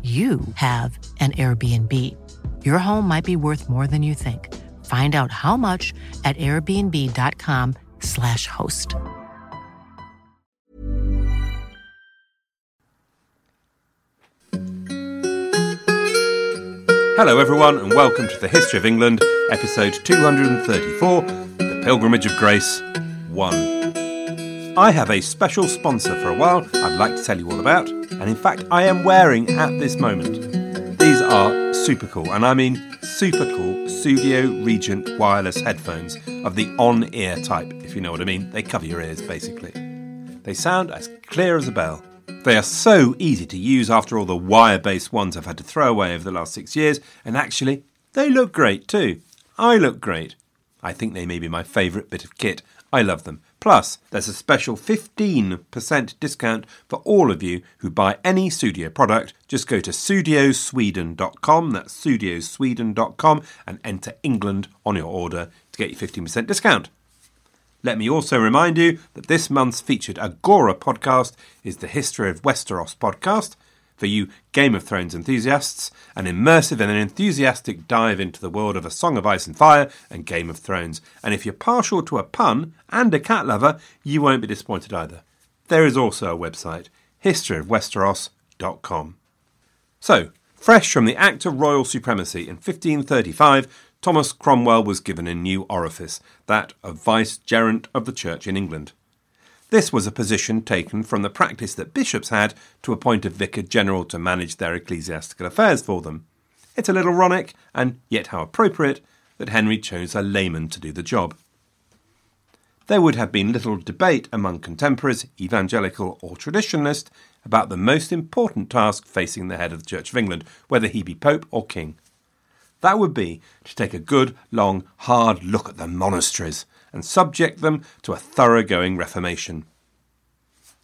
you have an Airbnb. Your home might be worth more than you think. Find out how much at airbnb.com/host. Hello everyone and welcome to the History of England, episode 234, The Pilgrimage of Grace, 1. I have a special sponsor for a while I'd like to tell you all about, and in fact I am wearing at this moment. These are super cool, and I mean super cool, Studio Regent wireless headphones of the on-ear type, if you know what I mean. They cover your ears, basically. They sound as clear as a bell. They are so easy to use after all the wire-based ones I've had to throw away over the last 6 years, and actually, they look great too. I look great. I think they may be my favourite bit of kit. I love them. Plus, there's a special 15% discount for all of you who buy any Studio product. Just go to sudiosweden.com, that's sudiosweden.com, and enter England on your order to get your 15% discount. Let me also remind you that this month's featured Agora podcast is the History of Westeros podcast, for you Game of Thrones enthusiasts, an immersive and an enthusiastic dive into the world of A Song of Ice and Fire and Game of Thrones. And if you're partial to a pun and a cat lover, you won't be disappointed either. There is also a website, historyofwesteros.com. So, fresh from the Act of Royal Supremacy in 1535, Thomas Cromwell was given a new orifice, that of Vicegerent of the Church in England. This was a position taken from the practice that bishops had to appoint a vicar general to manage their ecclesiastical affairs for them. It's a little ironic, and yet how appropriate, that Henry chose a layman to do the job. There would have been little debate among contemporaries, evangelical or traditionalist, about the most important task facing the head of the Church of England, whether he be pope or king. That would be to take a good, long, hard look at the monasteries and subject them to a thoroughgoing reformation.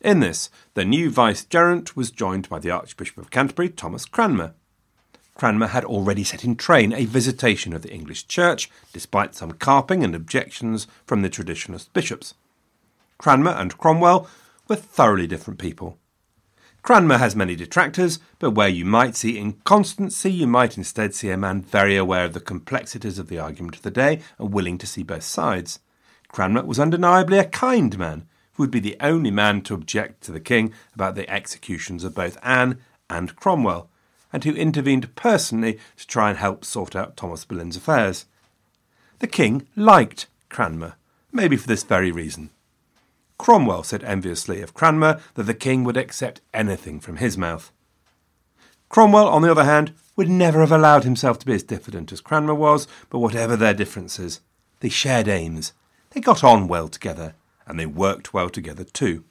In this, the new vicegerent was joined by the Archbishop of Canterbury, Thomas Cranmer. Cranmer had already set in train a visitation of the English Church, despite some carping and objections from the traditionalist bishops. Cranmer and Cromwell were thoroughly different people. Cranmer has many detractors, but where you might see inconstancy, you might instead see a man very aware of the complexities of the argument of the day and willing to see both sides. Cranmer was undeniably a kind man, who would be the only man to object to the king about the executions of both Anne and Cromwell, and who intervened personally to try and help sort out Thomas Boleyn's affairs. The king liked Cranmer, maybe for this very reason. Cromwell said enviously of Cranmer that the king would accept anything from his mouth. Cromwell, on the other hand, would never have allowed himself to be as diffident as Cranmer was, but whatever their differences, they shared aims. They got on well together, and they worked well together too.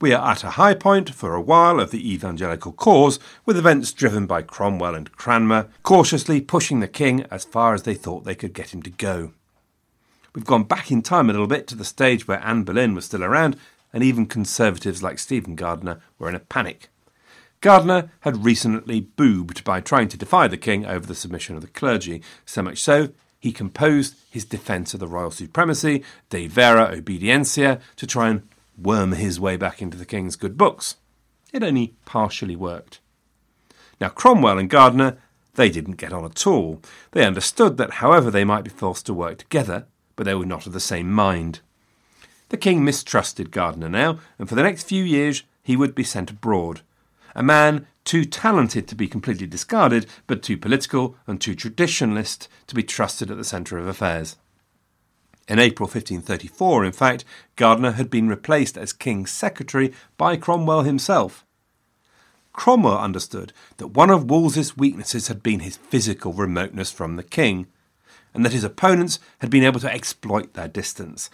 We are at a high point for a while of the evangelical cause, with events driven by Cromwell and Cranmer, cautiously pushing the king as far as they thought they could get him to go. We've gone back in time a little bit to the stage where Anne Boleyn was still around, and even conservatives like Stephen Gardiner were in a panic. Gardiner had recently boobed by trying to defy the king over the submission of the clergy, so much so he composed his defence of the royal supremacy, De Vera Obedientia, to try and worm his way back into the king's good books. It only partially worked. Now Cromwell and Gardiner, they didn't get on at all. They understood that however they might be forced to work together, but they were not of the same mind. The king mistrusted Gardiner now, and for the next few years he would be sent abroad. A man too talented to be completely discarded, but too political and too traditionalist to be trusted at the centre of affairs. In April 1534, in fact, Gardiner had been replaced as king's secretary by Cromwell himself. Cromwell understood that one of Wolsey's weaknesses had been his physical remoteness from the king, and that his opponents had been able to exploit their distance,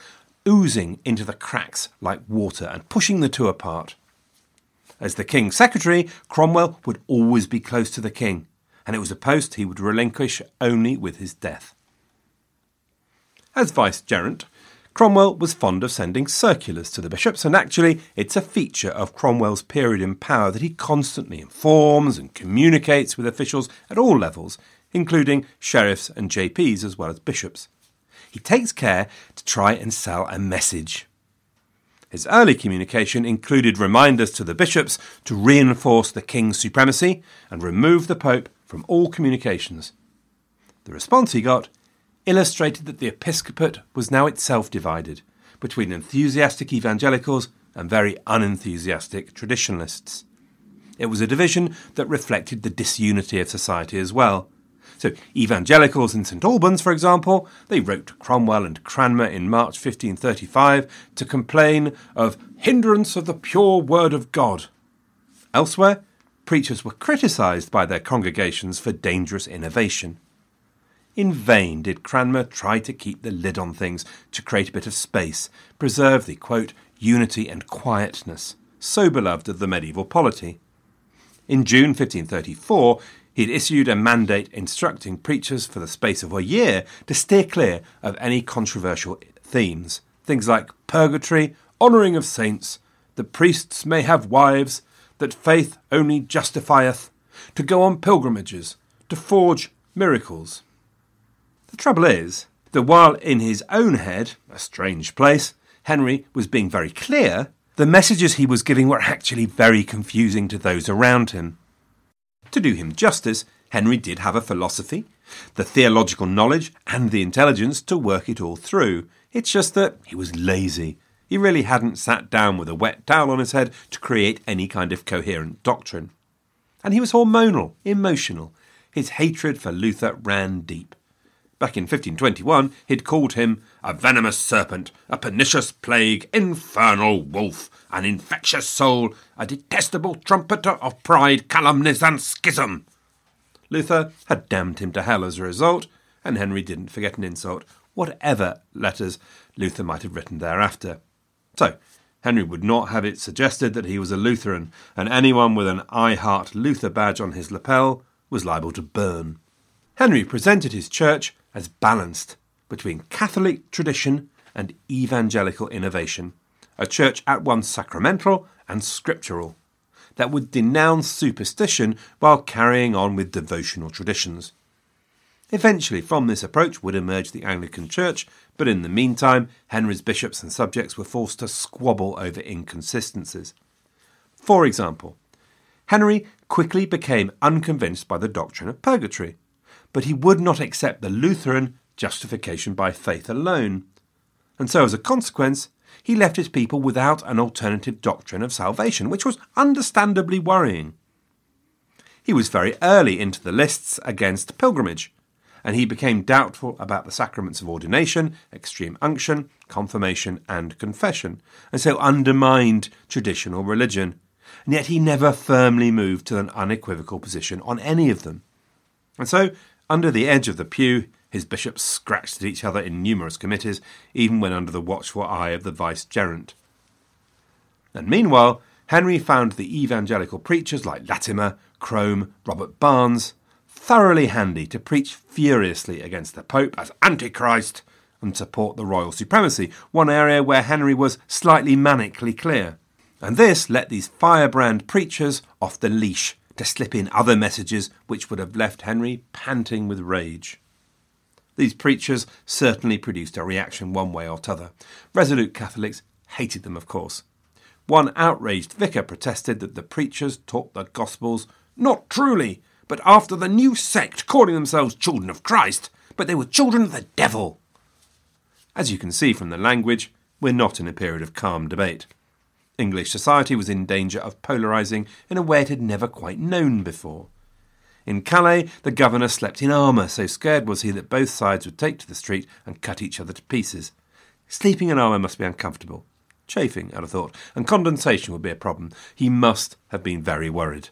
oozing into the cracks like water and pushing the two apart. As the king's secretary, Cromwell would always be close to the king, and it was a post he would relinquish only with his death. As vicegerent, Cromwell was fond of sending circulars to the bishops, and actually it's a feature of Cromwell's period in power that he constantly informs and communicates with officials at all levels, including sheriffs and JPs as well as bishops. He takes care to try and sell a message. His early communication included reminders to the bishops to reinforce the king's supremacy and remove the pope from all communications. The response he got illustrated that the episcopate was now itself divided between enthusiastic evangelicals and very unenthusiastic traditionalists. It was a division that reflected the disunity of society as well. So evangelicals in St Albans, for example, they wrote to Cromwell and Cranmer in March 1535 to complain of hindrance of the pure word of God. Elsewhere, preachers were criticised by their congregations for dangerous innovation. In vain did Cranmer try to keep the lid on things, to create a bit of space, preserve the, quote, unity and quietness, so beloved of the medieval polity. In June 1534, he had issued a mandate instructing preachers for the space of a year to steer clear of any controversial themes. Things like purgatory, honouring of saints, that priests may have wives, that faith only justifieth, to go on pilgrimages, to forge miracles. The trouble is that while in his own head, a strange place, Henry was being very clear, the messages he was giving were actually very confusing to those around him. To do him justice, Henry did have a philosophy, the theological knowledge and the intelligence to work it all through. It's just that he was lazy. He really hadn't sat down with a wet towel on his head to create any kind of coherent doctrine. And he was hormonal, emotional. His hatred for Luther ran deep. Back in 1521, he'd called him a venomous serpent, a pernicious plague, infernal wolf, an infectious soul, a detestable trumpeter of pride, calumnies and schism. Luther had damned him to hell as a result, and Henry didn't forget an insult, whatever letters Luther might have written thereafter. So, Henry would not have it suggested that he was a Lutheran, and anyone with an I Heart Luther badge on his lapel was liable to burn. Henry presented his church as balanced between Catholic tradition and evangelical innovation, a church at once sacramental and scriptural, that would denounce superstition while carrying on with devotional traditions. Eventually from this approach would emerge the Anglican Church, but in the meantime Henry's bishops and subjects were forced to squabble over inconsistencies. For example, Henry quickly became unconvinced by the doctrine of purgatory, but he would not accept the Lutheran justification by faith alone. And so as a consequence, he left his people without an alternative doctrine of salvation, which was understandably worrying. He was very early into the lists against pilgrimage, and he became doubtful about the sacraments of ordination, extreme unction, confirmation and confession, and so undermined traditional religion. And yet he never firmly moved to an unequivocal position on any of them. And so, under the edge of the pew, his bishops scratched at each other in numerous committees, even when under the watchful eye of the vicegerent. And meanwhile, Henry found the evangelical preachers like Latimer, Crome, Robert Barnes thoroughly handy to preach furiously against the Pope as Antichrist and support the royal supremacy, one area where Henry was slightly manically clear. And this let these firebrand preachers off the leash to slip in other messages which would have left Henry panting with rage. These preachers certainly produced a reaction one way or t'other. Resolute Catholics hated them, of course. One outraged vicar protested that the preachers taught the Gospels not truly, but after the new sect calling themselves Children of Christ, but they were children of the devil. As you can see from the language, we're not in a period of calm debate. English society was in danger of polarising in a way it had never quite known before. In Calais, the governor slept in armour, so scared was he that both sides would take to the street and cut each other to pieces. Sleeping in armour must be uncomfortable. Chafing, I'd have thought, and condensation would be a problem. He must have been very worried.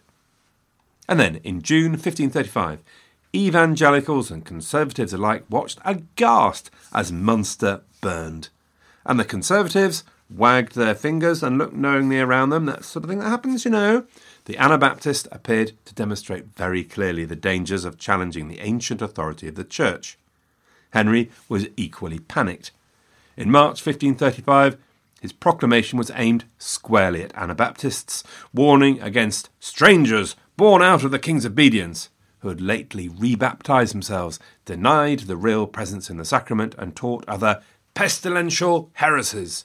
And then, in June 1535, evangelicals and conservatives alike watched aghast as Munster burned. And the conservatives wagged their fingers and looked knowingly around them. That sort of thing that happens, you know. The Anabaptists appeared to demonstrate very clearly the dangers of challenging the ancient authority of the Church. Henry was equally panicked. In March 1535, his proclamation was aimed squarely at Anabaptists, warning against strangers born out of the king's obedience, who had lately rebaptised themselves, denied the real presence in the sacrament and taught other pestilential heresies.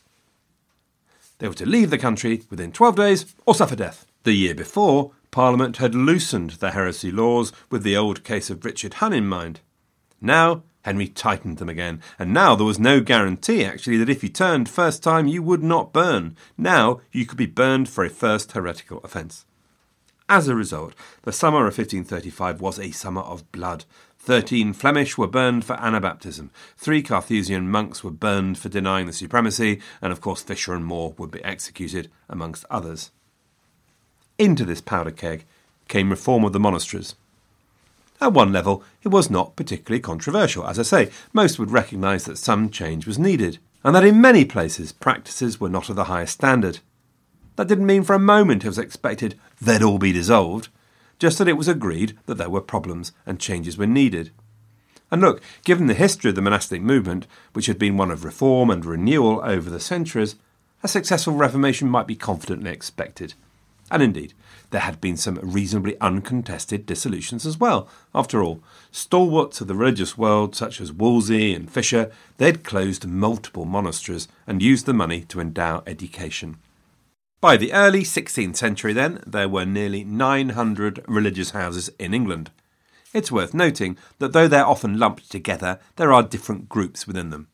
They were to leave the country within 12 days or suffer death. The year before, Parliament had loosened the heresy laws with the old case of Richard Hun in mind. Now, Henry tightened them again, and now there was no guarantee, actually, that if you turned first time, you would not burn. Now, you could be burned for a first heretical offence. As a result, the summer of 1535 was a summer of blood. 13 Flemish were burned for Anabaptism, 3 Carthusian monks were burned for denying the supremacy, and of course Fisher and More would be executed, amongst others. Into this powder keg came reform of the monasteries. At one level, it was not particularly controversial. As I say, most would recognise that some change was needed, and that in many places practices were not of the highest standard. That didn't mean for a moment it was expected they'd all be dissolved, just that it was agreed that there were problems and changes were needed. And look, given the history of the monastic movement, which had been one of reform and renewal over the centuries, a successful reformation might be confidently expected. And indeed, there had been some reasonably uncontested dissolutions as well. After all, stalwarts of the religious world such as Wolsey and Fisher, they'd closed multiple monasteries and used the money to endow education. By the early 16th century, then, there were nearly 900 religious houses in England. It's worth noting that though they're often lumped together, there are different groups within them.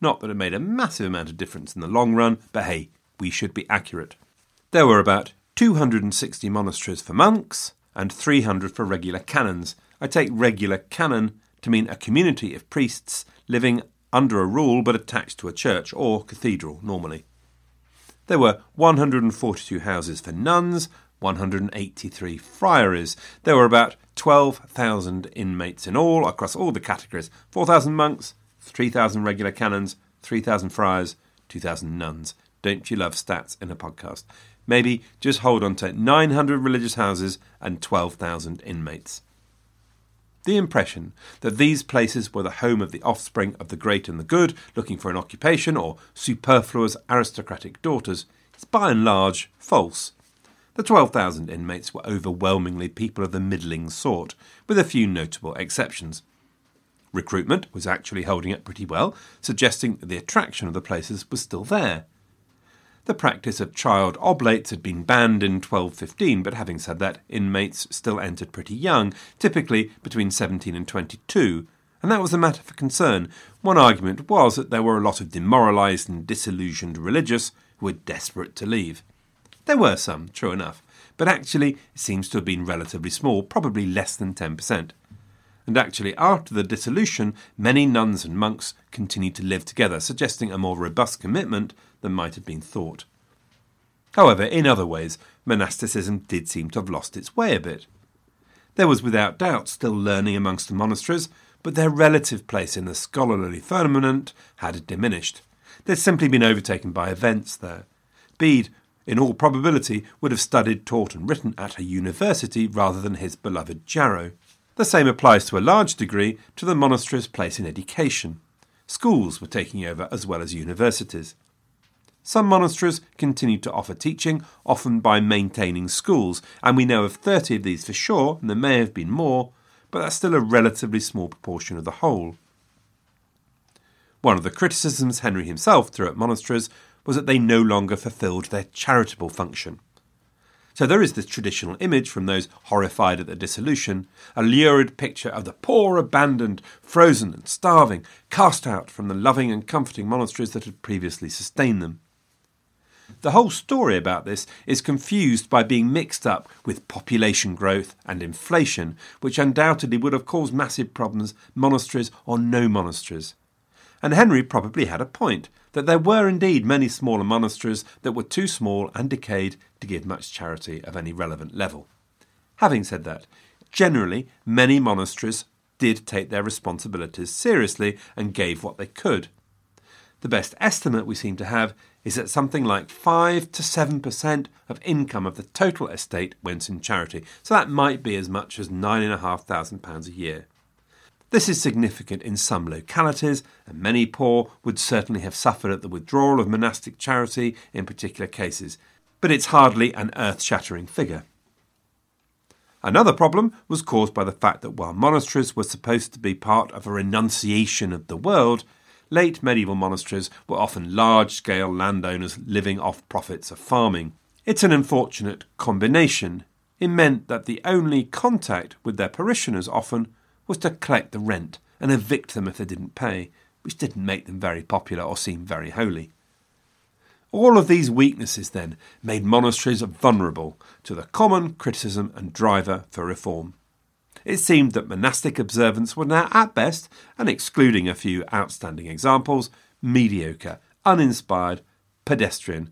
Not that it made a massive amount of difference in the long run, but hey, we should be accurate. There were about 260 monasteries for monks and 300 for regular canons. I take regular canon to mean a community of priests living under a rule but attached to a church or cathedral, normally. There were 142 houses for nuns, 183 friaries. There were about 12,000 inmates in all, across all the categories. 4,000 monks, 3,000 regular canons, 3,000 friars, 2,000 nuns. Don't you love stats in a podcast? Maybe just hold on to 900 religious houses and 12,000 inmates. The impression that these places were the home of the offspring of the great and the good, looking for an occupation, or superfluous aristocratic daughters, is by and large false. The 12,000 inmates were overwhelmingly people of the middling sort, with a few notable exceptions. Recruitment was actually holding up pretty well, suggesting that the attraction of the places was still there. The practice of child oblates had been banned in 1215, but having said that, inmates still entered pretty young, typically between 17 and 22, and that was a matter for concern. One argument was that there were a lot of demoralised and disillusioned religious who were desperate to leave. There were some, true enough, but actually it seems to have been relatively small, probably less than 10%. And actually, after the dissolution, many nuns and monks continued to live together, suggesting a more robust commitment than might have been thought. However, in other ways, monasticism did seem to have lost its way a bit. There was without doubt still learning amongst the monasteries, but their relative place in the scholarly firmament had diminished. They'd simply been overtaken by events there. Bede in all probability would have studied, taught and written at a university rather than his beloved Jarrow. The same applies to a large degree to the monastery's place in education. Schools were taking over as well as universities. Some monasteries continued to offer teaching, often by maintaining schools, and we know of 30 of these for sure, and there may have been more, but that's still a relatively small proportion of the whole. One of the criticisms Henry himself threw at monasteries was that they no longer fulfilled their charitable function. So there is this traditional image from those horrified at the dissolution, a lurid picture of the poor abandoned, frozen and starving, cast out from the loving and comforting monasteries that had previously sustained them. The whole story about this is confused by being mixed up with population growth and inflation, which undoubtedly would have caused massive problems, monasteries or no monasteries. And Henry probably had a point, that there were indeed many smaller monasteries that were too small and decayed to give much charity of any relevant level. Having said that, generally many monasteries did take their responsibilities seriously and gave what they could. The best estimate we seem to have is that something like 5 to 7% of income of the total estate went in charity, so that might be as much as £9,500 a year. This is significant in some localities, and many poor would certainly have suffered at the withdrawal of monastic charity in particular cases, but it's hardly an earth-shattering figure. Another problem was caused by the fact that while monasteries were supposed to be part of a renunciation of the world, late medieval monasteries were often large-scale landowners living off profits of farming. It's an unfortunate combination. It meant that the only contact with their parishioners often was to collect the rent and evict them if they didn't pay, which didn't make them very popular or seem very holy. All of these weaknesses, then, made monasteries vulnerable to the common criticism and driver for reform. It seemed that monastic observance were now, at best, and excluding a few outstanding examples, mediocre, uninspired, pedestrian,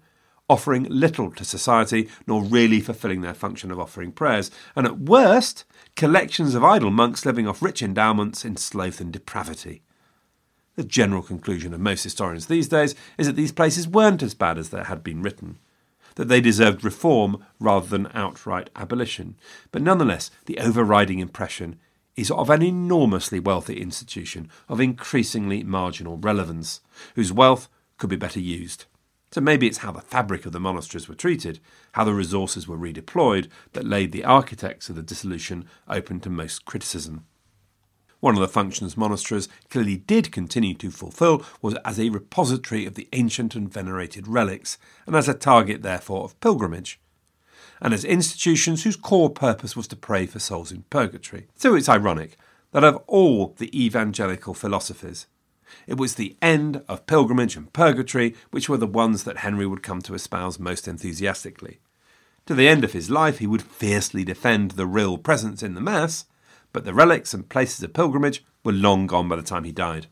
offering little to society, nor really fulfilling their function of offering prayers, and at worst, collections of idle monks living off rich endowments in sloth and depravity. The general conclusion of most historians these days is that these places weren't as bad as they had been written, that they deserved reform rather than outright abolition. But nonetheless, the overriding impression is of an enormously wealthy institution of increasingly marginal relevance, whose wealth could be better used. So maybe it's how the fabric of the monasteries were treated, how the resources were redeployed, that laid the architects of the dissolution open to most criticism. One of the functions monasteries clearly did continue to fulfil was as a repository of the ancient and venerated relics, and as a target, therefore, of pilgrimage, and as institutions whose core purpose was to pray for souls in purgatory. So it's ironic that of all the evangelical philosophies, it was the end of pilgrimage and purgatory which were the ones that Henry would come to espouse most enthusiastically. To the end of his life he would fiercely defend the real presence in the Mass, but the relics and places of pilgrimage were long gone by the time he died.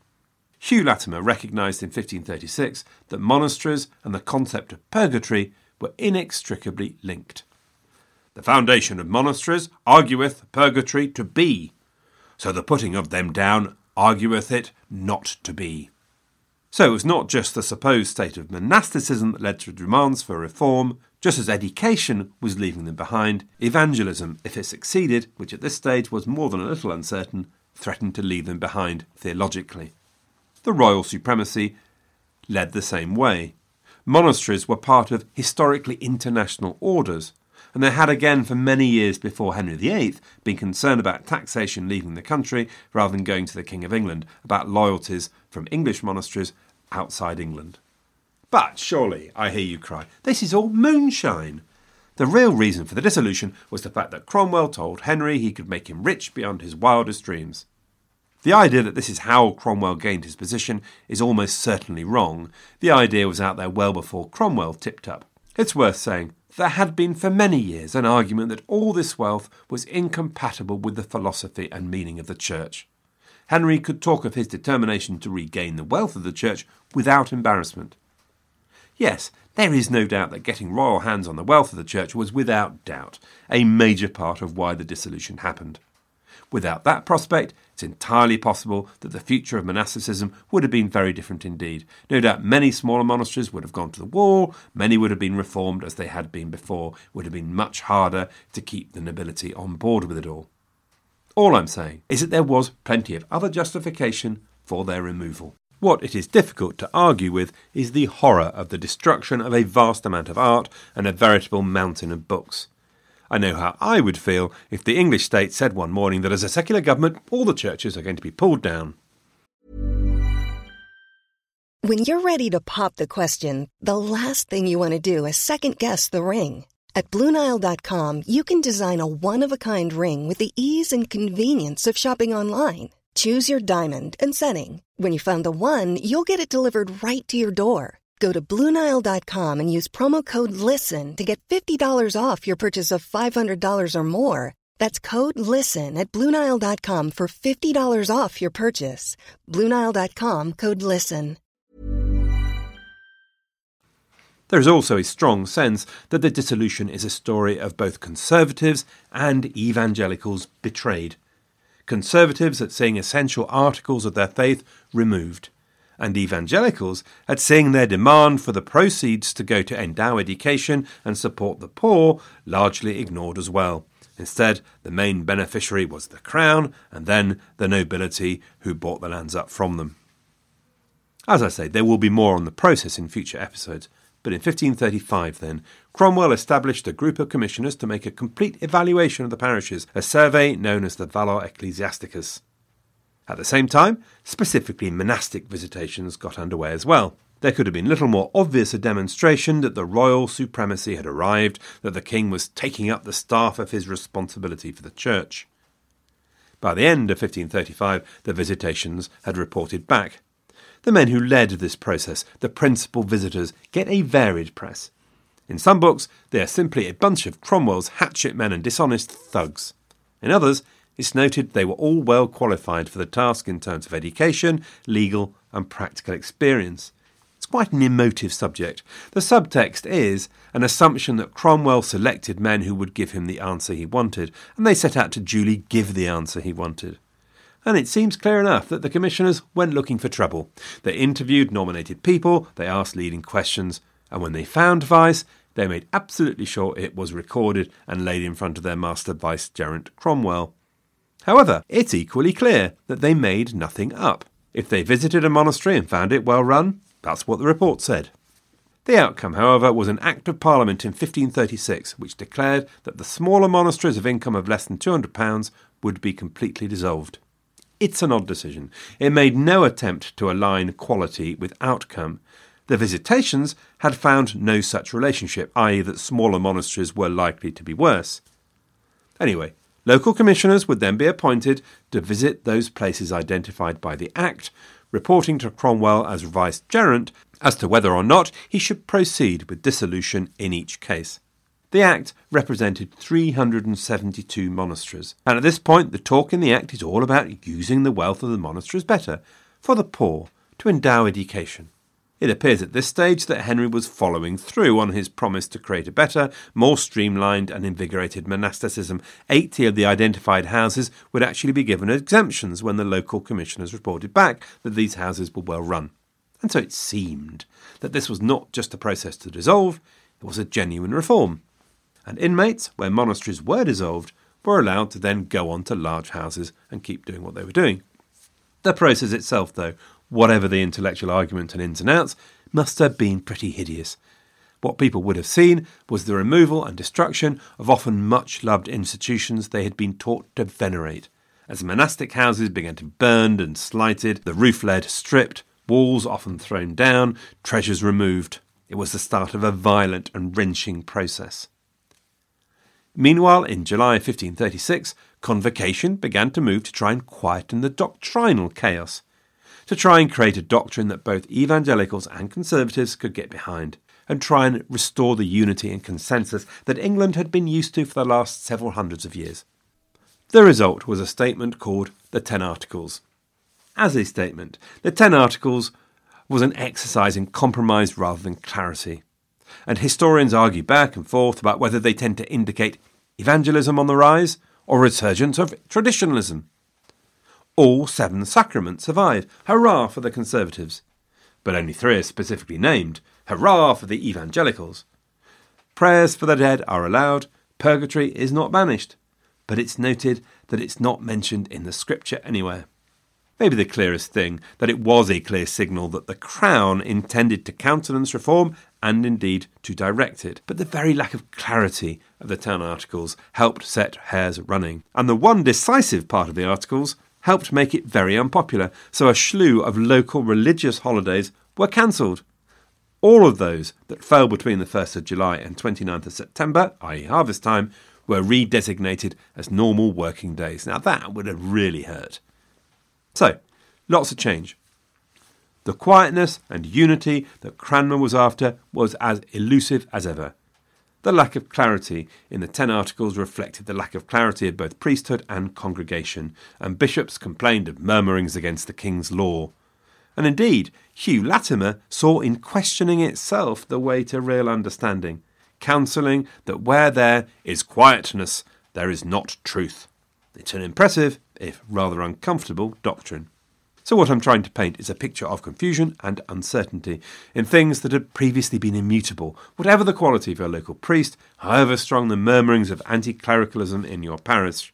Hugh Latimer recognised in 1536 that monasteries and the concept of purgatory were inextricably linked. "The foundation of monasteries argueth purgatory to be, so the putting of them down argueth it not to be." So it was not just the supposed state of monasticism that led to demands for reform. Just as education was leaving them behind, evangelism, if it succeeded, which at this stage was more than a little uncertain, threatened to leave them behind theologically. The royal supremacy led the same way. Monasteries were part of historically international orders, and they had again for many years before Henry VIII been concerned about taxation leaving the country rather than going to the King of England, about loyalties from English monasteries outside England. "But surely," I hear you cry, "this is all moonshine." The real reason for the dissolution was the fact that Cromwell told Henry he could make him rich beyond his wildest dreams. The idea that this is how Cromwell gained his position is almost certainly wrong. The idea was out there well before Cromwell tipped up. It's worth saying, there had been for many years an argument that all this wealth was incompatible with the philosophy and meaning of the Church. Henry could talk of his determination to regain the wealth of the Church without embarrassment. Yes, there is no doubt that getting royal hands on the wealth of the Church was without doubt a major part of why the dissolution happened. Without that prospect, it's entirely possible that the future of monasticism would have been very different indeed. No doubt many smaller monasteries would have gone to the wall, many would have been reformed as they had been before. It would have been much harder to keep the nobility on board with it all. All I'm saying is that there was plenty of other justification for their removal. What it is difficult to argue with is the horror of the destruction of a vast amount of art and a veritable mountain of books. I know how I would feel if the English state said one morning that as a secular government, all the churches are going to be pulled down. When you're ready to pop the question, the last thing you want to do is second-guess the ring. At BlueNile.com, you can design a one-of-a-kind ring with the ease and convenience of shopping online. Choose your diamond and setting. When you find the one, you'll get it delivered right to your door. Go to BlueNile.com and use promo code LISTEN to get $50 off your purchase of $500 or more. That's code LISTEN at BlueNile.com for $50 off your purchase. BlueNile.com, code LISTEN. There is also a strong sense that the dissolution is a story of both conservatives and evangelicals betrayed. Conservatives at seeing essential articles of their faith removed, and evangelicals at seeing their demand for the proceeds to go to endow education and support the poor largely ignored as well. Instead, the main beneficiary was the crown and then the nobility who bought the lands up from them. As I say, there will be more on the process in future episodes, but in 1535 then, Cromwell established a group of commissioners to make a complete evaluation of the parishes, a survey known as the Valor Ecclesiasticus. At the same time, specifically monastic visitations got underway as well. There could have been little more obvious a demonstration that the royal supremacy had arrived, that the king was taking up the staff of his responsibility for the church. By the end of 1535, the visitations had reported back. The men who led this process, the principal visitors, get a varied press. In some books, they are simply a bunch of Cromwell's hatchet men and dishonest thugs. In others, it's noted they were all well qualified for the task in terms of education, legal and practical experience. It's quite an emotive subject. The subtext is an assumption that Cromwell selected men who would give him the answer he wanted, and they set out to duly give the answer he wanted. And it seems clear enough that the commissioners went looking for trouble. They interviewed nominated people, they asked leading questions, and when they found vice, they made absolutely sure it was recorded and laid in front of their master vicegerent Cromwell. However, it's equally clear that they made nothing up. If they visited a monastery and found it well run, that's what the report said. The outcome, however, was an Act of Parliament in 1536 which declared that the smaller monasteries of income of less than £200 would be completely dissolved. It's an odd decision. It made no attempt to align quality with outcome. The visitations had found no such relationship, i.e. that smaller monasteries were likely to be worse. Anyway, local commissioners would then be appointed to visit those places identified by the Act, reporting to Cromwell as vicegerent as to whether or not he should proceed with dissolution in each case. The Act represented 372 monasteries, and at this point the talk in the Act is all about using the wealth of the monasteries better, for the poor, to endow education. It appears at this stage that Henry was following through on his promise to create a better, more streamlined and invigorated monasticism. 80 of the identified houses would actually be given exemptions when the local commissioners reported back that these houses were well run. And so it seemed that this was not just a process to dissolve, it was a genuine reform. And inmates, where monasteries were dissolved, were allowed to then go on to large houses and keep doing what they were doing. The process itself, though, whatever the intellectual argument and ins and outs, must have been pretty hideous. What people would have seen was the removal and destruction of often much-loved institutions they had been taught to venerate. As monastic houses began to be burned and slighted, the roof lead stripped, walls often thrown down, treasures removed. It was the start of a violent and wrenching process. Meanwhile, in July 1536, Convocation began to move to try and quieten the doctrinal chaos, to try and create a doctrine that both evangelicals and conservatives could get behind, and try and restore the unity and consensus that England had been used to for the last several hundreds of years. The result was a statement called the Ten Articles. As a statement, the Ten Articles was an exercise in compromise rather than clarity, and historians argue back and forth about whether they tend to indicate evangelism on the rise or resurgence of traditionalism. All seven sacraments survive. Hurrah for the Conservatives. But only three are specifically named. Hurrah for the Evangelicals. Prayers for the dead are allowed. Purgatory is not banished. But it's noted that it's not mentioned in the scripture anywhere. Maybe the clearest thing that it was a clear signal that the Crown intended to countenance reform and indeed to direct it. But the very lack of clarity of the Ten Articles helped set hairs running. And the one decisive part of the Articles helped make it very unpopular, so a slew of local religious holidays were cancelled. All of those that fell between the 1st of July and 29th of September, i.e. harvest time, were redesignated as normal working days. Now that would have really hurt. So, lots of change. The quietness and unity that Cranmer was after was as elusive as ever. The lack of clarity in the Ten Articles reflected the lack of clarity of both priesthood and congregation, and bishops complained of murmurings against the king's law. And indeed, Hugh Latimer saw in questioning itself the way to real understanding, counselling that where there is quietness, there is not truth. It's an impressive, if rather uncomfortable, doctrine. So what I'm trying to paint is a picture of confusion and uncertainty in things that had previously been immutable, whatever the quality of your local priest, however strong the murmurings of anti-clericalism in your parish.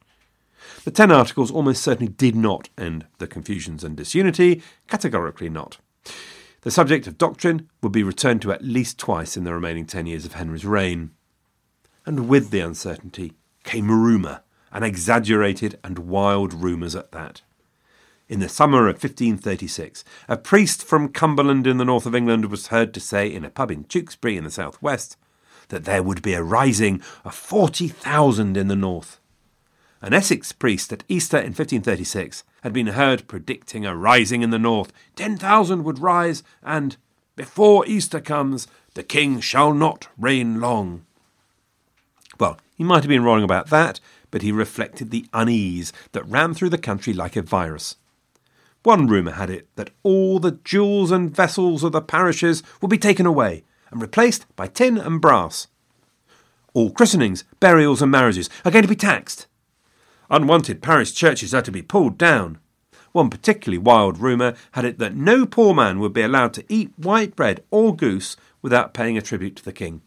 The Ten Articles almost certainly did not end the confusions and disunity, categorically not. The subject of doctrine would be returned to at least twice in the remaining 10 years of Henry's reign. And with the uncertainty came rumour, and exaggerated and wild rumours at that. In the summer of 1536, a priest from Cumberland in the north of England was heard to say in a pub in Tewkesbury in the southwest that there would be a rising of 40,000 in the north. An Essex priest at Easter in 1536 had been heard predicting a rising in the north. 10,000 would rise, and before Easter comes, the king shall not reign long. Well, he might have been wrong about that, but he reflected the unease that ran through the country like a virus. One rumour had it that all the jewels and vessels of the parishes would be taken away and replaced by tin and brass. All christenings, burials and marriages are going to be taxed. Unwanted parish churches are to be pulled down. One particularly wild rumour had it that no poor man would be allowed to eat white bread or goose without paying a tribute to the king.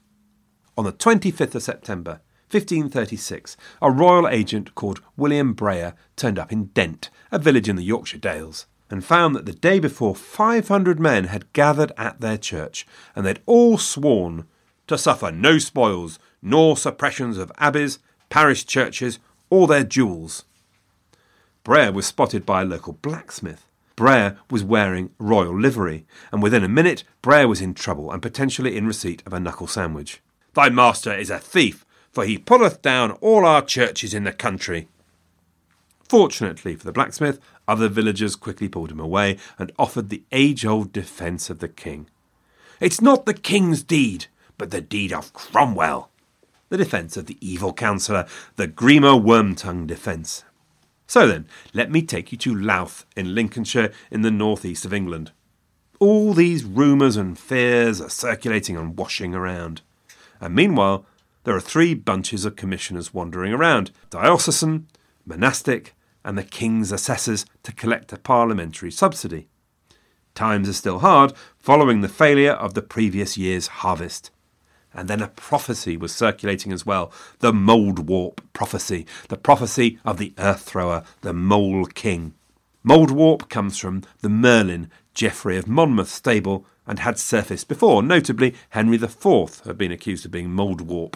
On the 25th of September, 1536, a royal agent called William Breyer turned up in Dent, a village in the Yorkshire Dales, and found that the day before 500 men had gathered at their church, and they'd all sworn to suffer no spoils, nor suppressions of abbeys, parish churches, or their jewels. Breyer was spotted by a local blacksmith. Breyer was wearing royal livery, and within a minute Breyer was in trouble and potentially in receipt of a knuckle sandwich. "Thy master is a thief, for he putteth down all our churches in the country." Fortunately for the blacksmith, other villagers quickly pulled him away and offered the age-old defence of the king. "It's not the king's deed, but the deed of Cromwell," the defence of the evil counsellor, the Grima Wormtongue defence. So then, let me take you to Louth in Lincolnshire in the northeast of England. All these rumours and fears are circulating and washing around. And meanwhile, there are three bunches of commissioners wandering around, diocesan, monastic, and the king's assessors to collect a parliamentary subsidy. Times are still hard, following the failure of the previous year's harvest. And then a prophecy was circulating as well, the Moldwarp prophecy, the prophecy of the earth thrower, the Mole King. Moldwarp comes from the Merlin, Geoffrey of Monmouth stable, and had surfaced before. Notably, Henry IV had been accused of being Moldwarp.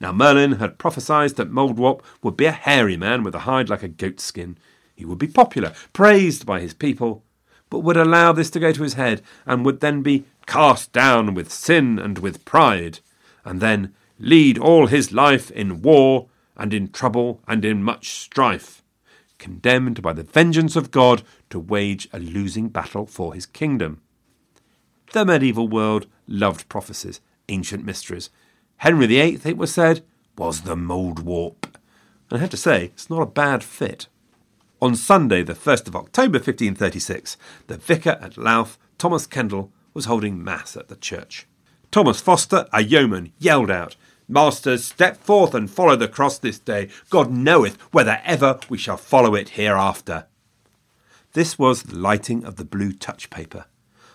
Now Merlin had prophesied that Moldwarp would be a hairy man with a hide like a goat skin. He would be popular, praised by his people, but would allow this to go to his head and would then be cast down with sin and with pride, and then lead all his life in war and in trouble and in much strife, condemned by the vengeance of God to wage a losing battle for his kingdom. The medieval world loved prophecies, ancient mysteries. Henry VIII, it was said, was the Moldwarp. And I have to say, it's not a bad fit. On Sunday, the 1st of October 1536, the vicar at Louth, Thomas Kendall, was holding mass at the church. Thomas Foster, a yeoman, yelled out, Masters, step forth and follow the cross this day. God knoweth whether ever we shall follow it hereafter. This was the lighting of the blue touch paper.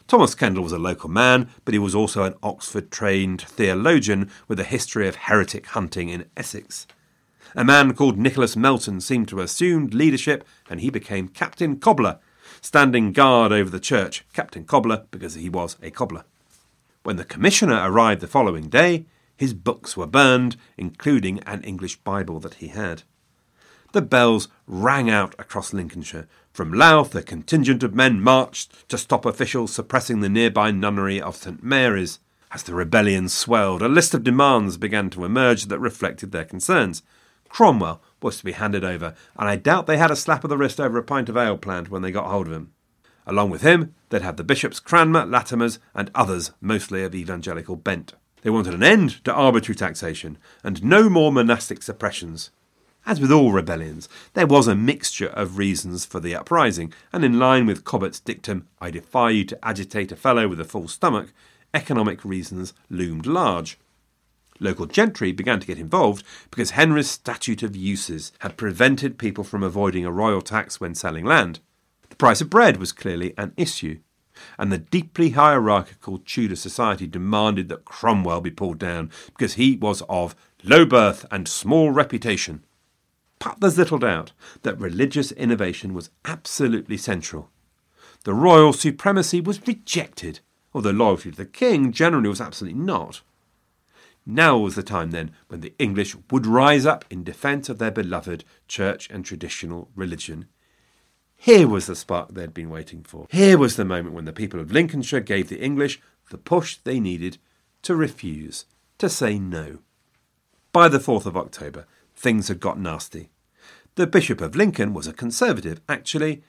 Thomas Kendall was a local man, but he was also an Oxford-trained theologian with a history of heretic hunting in Essex. A man called Nicholas Melton seemed to have assumed leadership, and he became Captain Cobbler, standing guard over the church, Captain Cobbler because he was a cobbler. When the commissioner arrived the following day, his books were burned, including an English Bible that he had. The bells rang out across Lincolnshire. From Louth, a contingent of men marched to stop officials suppressing the nearby nunnery of St Mary's. As the rebellion swelled, a list of demands began to emerge that reflected their concerns. Cromwell was to be handed over, and I doubt they had a slap of the wrist over a pint of ale planned when they got hold of him. Along with him, they'd have the bishops Cranmer, Latimers, and others, mostly of evangelical bent. They wanted an end to arbitrary taxation, and no more monastic suppressions. As with all rebellions, there was a mixture of reasons for the uprising, and in line with Cobbett's dictum, I defy you to agitate a fellow with a full stomach, economic reasons loomed large. Local gentry began to get involved because Henry's Statute of Uses had prevented people from avoiding a royal tax when selling land. The price of bread was clearly an issue, and the deeply hierarchical Tudor society demanded that Cromwell be pulled down because he was of low birth and small reputation. But there's little doubt that religious innovation was absolutely central. The royal supremacy was rejected, although loyalty to the king generally was absolutely not. Now was the time, then, when the English would rise up in defence of their beloved church and traditional religion. Here was the spark they'd been waiting for. Here was the moment when the people of Lincolnshire gave the English the push they needed to refuse, to say no. By the 4th of October, things had got nasty. The Bishop of Lincoln was a Conservative, actually,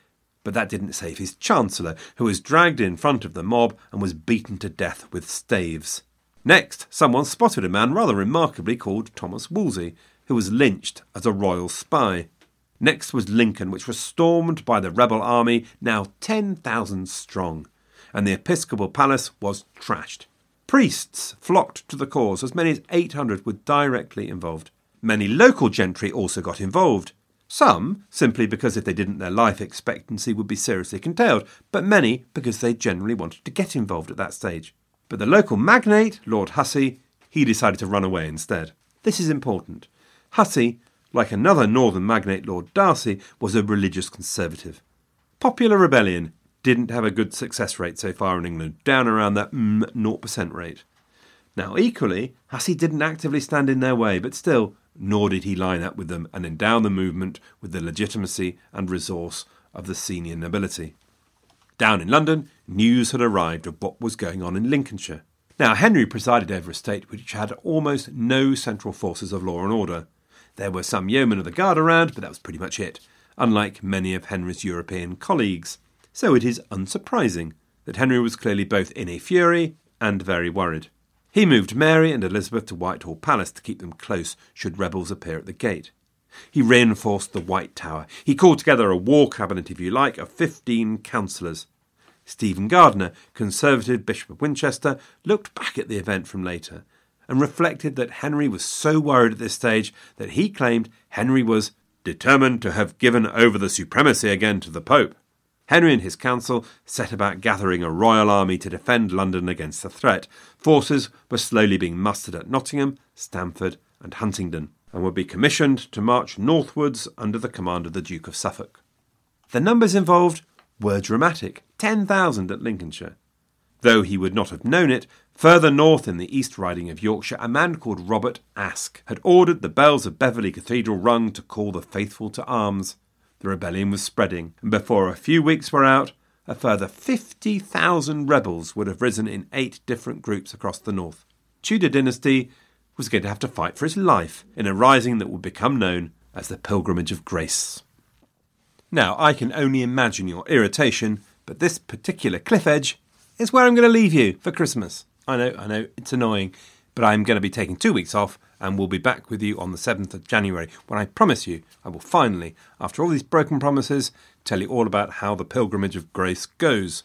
but that didn't save his Chancellor, who was dragged in front of the mob and was beaten to death with staves. Next, someone spotted a man rather remarkably called Thomas Wolsey, who was lynched as a royal spy. Next was Lincoln, which was stormed by the rebel army, now 10,000 strong, and the Episcopal Palace was trashed. Priests flocked to the cause, as many as 800 were directly involved. Many local gentry also got involved. Some, simply because if they didn't their life expectancy would be seriously curtailed, but many because they generally wanted to get involved at that stage. But the local magnate, Lord Hussey, he decided to run away instead. This is important. Hussey, like another northern magnate, Lord Darcy, was a religious conservative. Popular rebellion didn't have a good success rate so far in England, down around that 0% rate. Now equally, Hussey didn't actively stand in their way, but still, nor did he line up with them and endow the movement with the legitimacy and resource of the senior nobility. Down in London, news had arrived of what was going on in Lincolnshire. Now, Henry presided over a state which had almost no central forces of law and order. There were some yeomen of the guard around, but that was pretty much it, unlike many of Henry's European colleagues. So it is unsurprising that Henry was clearly both in a fury and very worried. He moved Mary and Elizabeth to Whitehall Palace to keep them close should rebels appear at the gate. He reinforced the White Tower. He called together a war cabinet, if you like, of 15 councillors. Stephen Gardiner, Conservative Bishop of Winchester, looked back at the event from later and reflected that Henry was so worried at this stage that he claimed Henry was determined to have given over the supremacy again to the Pope. Henry and his council set about gathering a royal army to defend London against the threat. Forces were slowly being mustered at Nottingham, Stamford and Huntingdon, and would be commissioned to march northwards under the command of the Duke of Suffolk. The numbers involved were dramatic, 10,000 at Lincolnshire. Though he would not have known it, further north in the East Riding of Yorkshire, a man called Robert Aske had ordered the bells of Beverley Cathedral rung to call the faithful to arms. The rebellion was spreading, and before a few weeks were out, a further 50,000 rebels would have risen in 8 different groups across the north. Tudor dynasty was going to have to fight for its life in a rising that would become known as the Pilgrimage of Grace. Now, I can only imagine your irritation, but this particular cliff edge is where I'm going to leave you for Christmas. I know, it's annoying, but I'm going to be taking 2 weeks off, and we'll be back with you on the 7th of January, when I promise you I will finally, after all these broken promises, tell you all about how the Pilgrimage of Grace goes.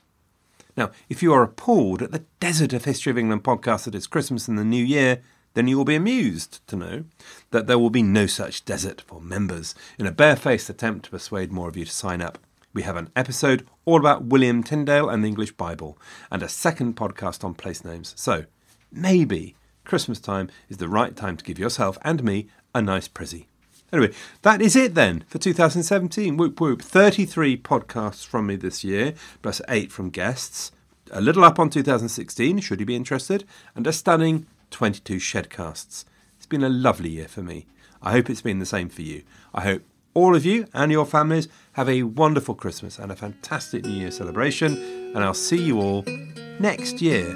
Now, if you are appalled at the desert of History of England podcast that is Christmas and the New Year, then you will be amused to know that there will be no such desert for members. In a barefaced attempt to persuade more of you to sign up, we have an episode all about William Tyndale and the English Bible, and a second podcast on place names. So maybe Christmas time is the right time to give yourself and me a nice prezzy. Anyway, that is it then for 2017. Whoop whoop. 33 podcasts from me this year, plus 8 from guests. A little up on 2016, should you be interested, and a stunning 22 shedcasts. It's been a lovely year for me. I hope it's been the same for you. I hope all of you and your families have a wonderful Christmas and a fantastic New Year celebration, and I'll see you all next year.